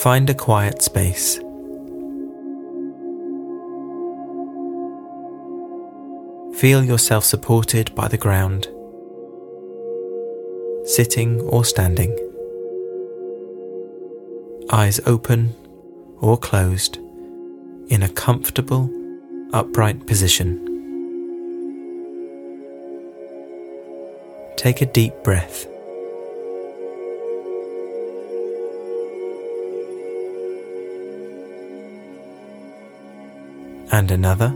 Find a quiet space. Feel yourself supported by the ground, sitting or standing, eyes open or closed, in a comfortable, upright position. Take a deep breath. And another.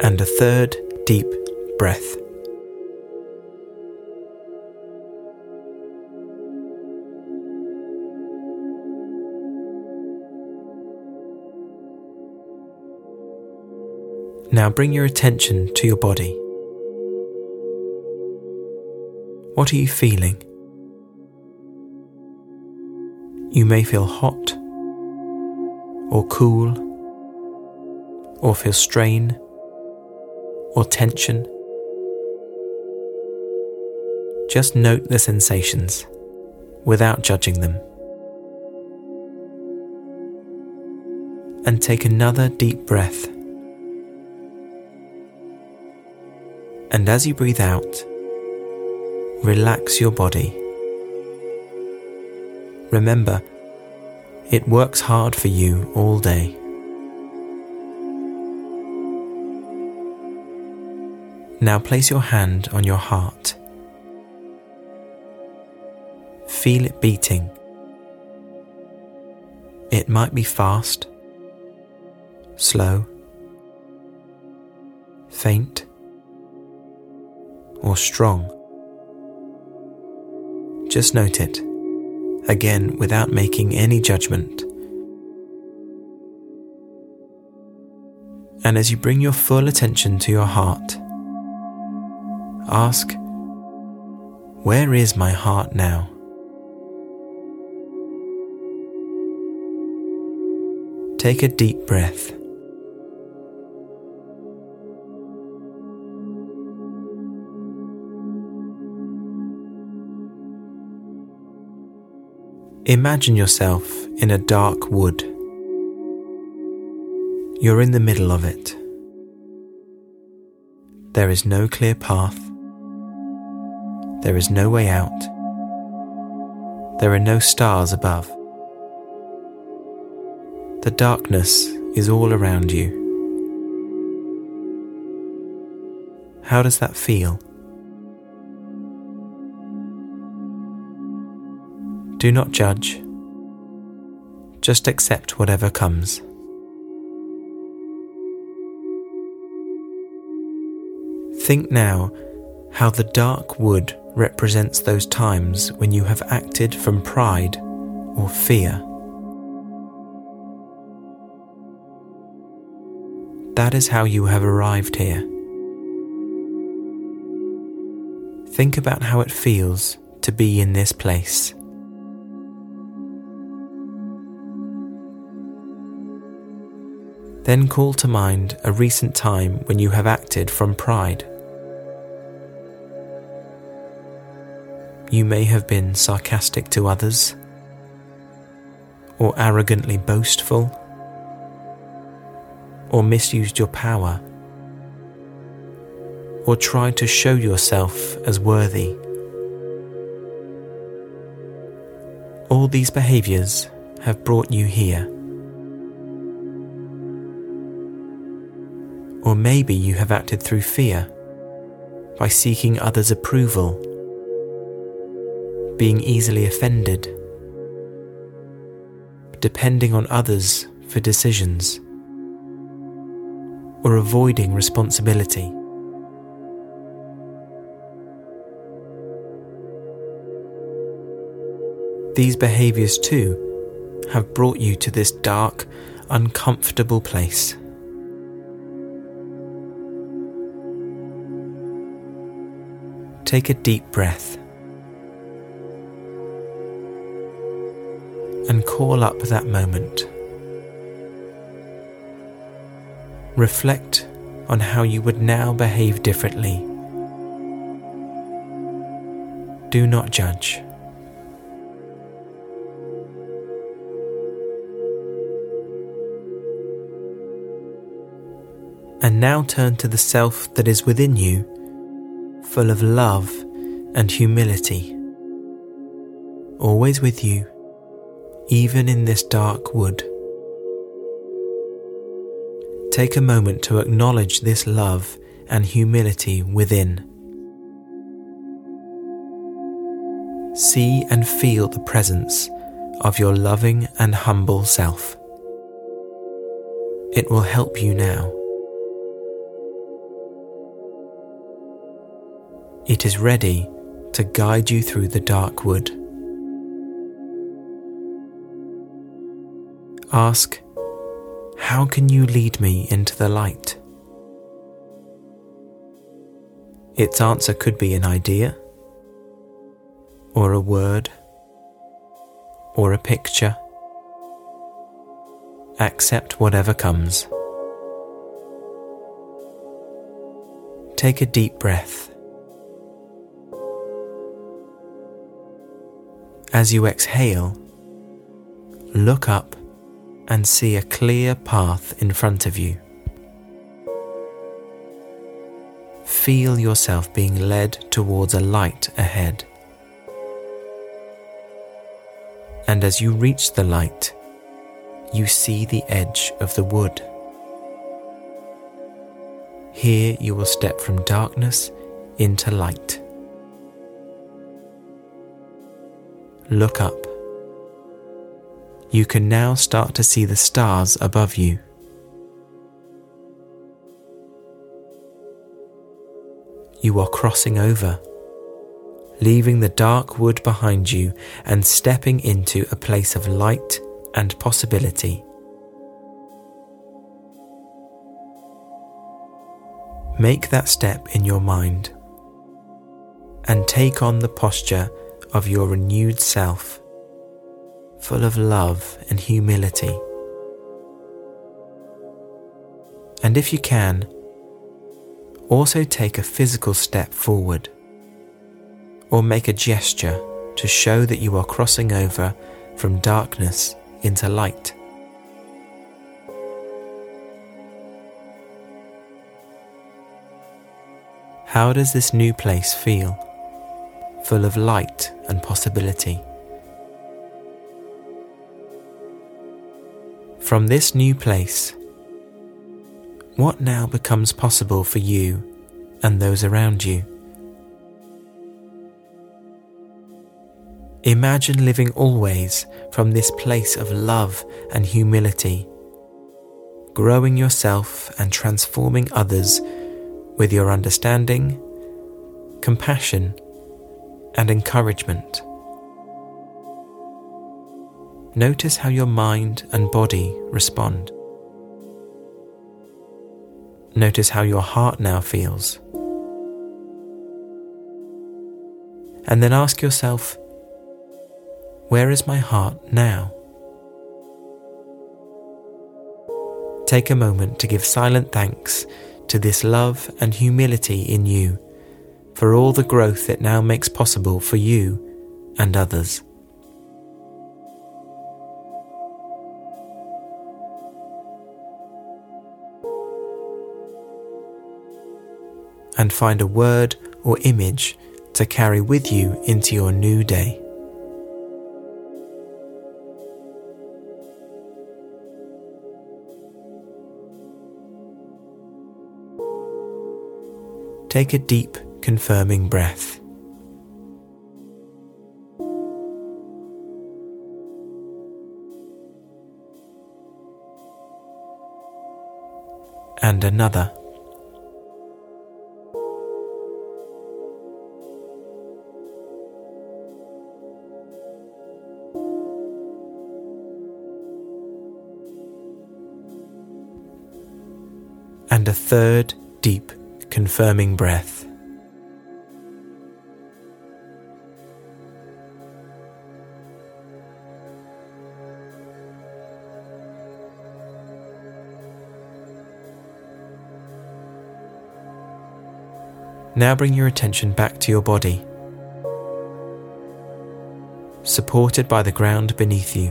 And a third deep breath. Now bring your attention to your body. What are you feeling? You may feel hot, or cool, or feel strain, or tension. Just note the sensations without judging them. And take another deep breath. And as you breathe out, relax your body. Remember, it works hard for you all day. Now place your hand on your heart. Feel it beating. It might be fast, slow, faint, or strong. Just note it, again without making any judgment. And as you bring your full attention to your heart, ask, where is my heart now? Take a deep breath. Imagine yourself in a dark wood. You're in the middle of it. There is no clear path. There is no way out. There are no stars above. The darkness is all around you. How does that feel? Do not judge, just accept whatever comes. Think now how the dark wood represents those times when you have acted from pride or fear. That is how you have arrived here. Think about how it feels to be in this place. Then call to mind a recent time when you have acted from pride. You may have been sarcastic to others, or arrogantly boastful, or misused your power, or tried to show yourself as worthy. All these behaviours have brought you here. Or maybe you have acted through fear, by seeking others' approval, being easily offended, depending on others for decisions, or avoiding responsibility. These behaviours too have brought you to this dark, uncomfortable place. Take a deep breath and call up that moment. Reflect on how you would now behave differently. Do not judge. And now turn to the self that is within you, full of love and humility, always with you, even in this dark wood. Take a moment to acknowledge this love and humility within. See and feel the presence of your loving and humble self. It will help you now. It is ready to guide you through the dark wood. Ask, how can you lead me into the light? Its answer could be an idea, or a word, or a picture. Accept whatever comes. Take a deep breath. As you exhale, look up and see a clear path in front of you. Feel yourself being led towards a light ahead. And as you reach the light, you see the edge of the wood. Here you will step from darkness into light. Look up. You can now start to see the stars above you. You are crossing over, leaving the dark wood behind you and stepping into a place of light and possibility. Make that step in your mind and take on the posture of your renewed self, full of love and humility. And if you can, also take a physical step forward, or make a gesture to show that you are crossing over from darkness into light. How does this new place feel? Full of light and possibility. From this new place, what now becomes possible for you and those around you? Imagine living always from this place of love and humility, growing yourself and transforming others with your understanding, compassion, and encouragement. Notice how your mind and body respond. Notice how your heart now feels. And then ask yourself, where is my heart now? Take a moment to give silent thanks to this love and humility in you, for all the growth it now makes possible for you and others. And find a word or image to carry with you into your new day. Take a deep, confirming breath. And another. And a third deep, confirming breath. Now bring your attention back to your body, supported by the ground beneath you.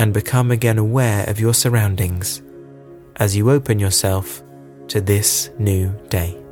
And become again aware of your surroundings as you open yourself to this new day.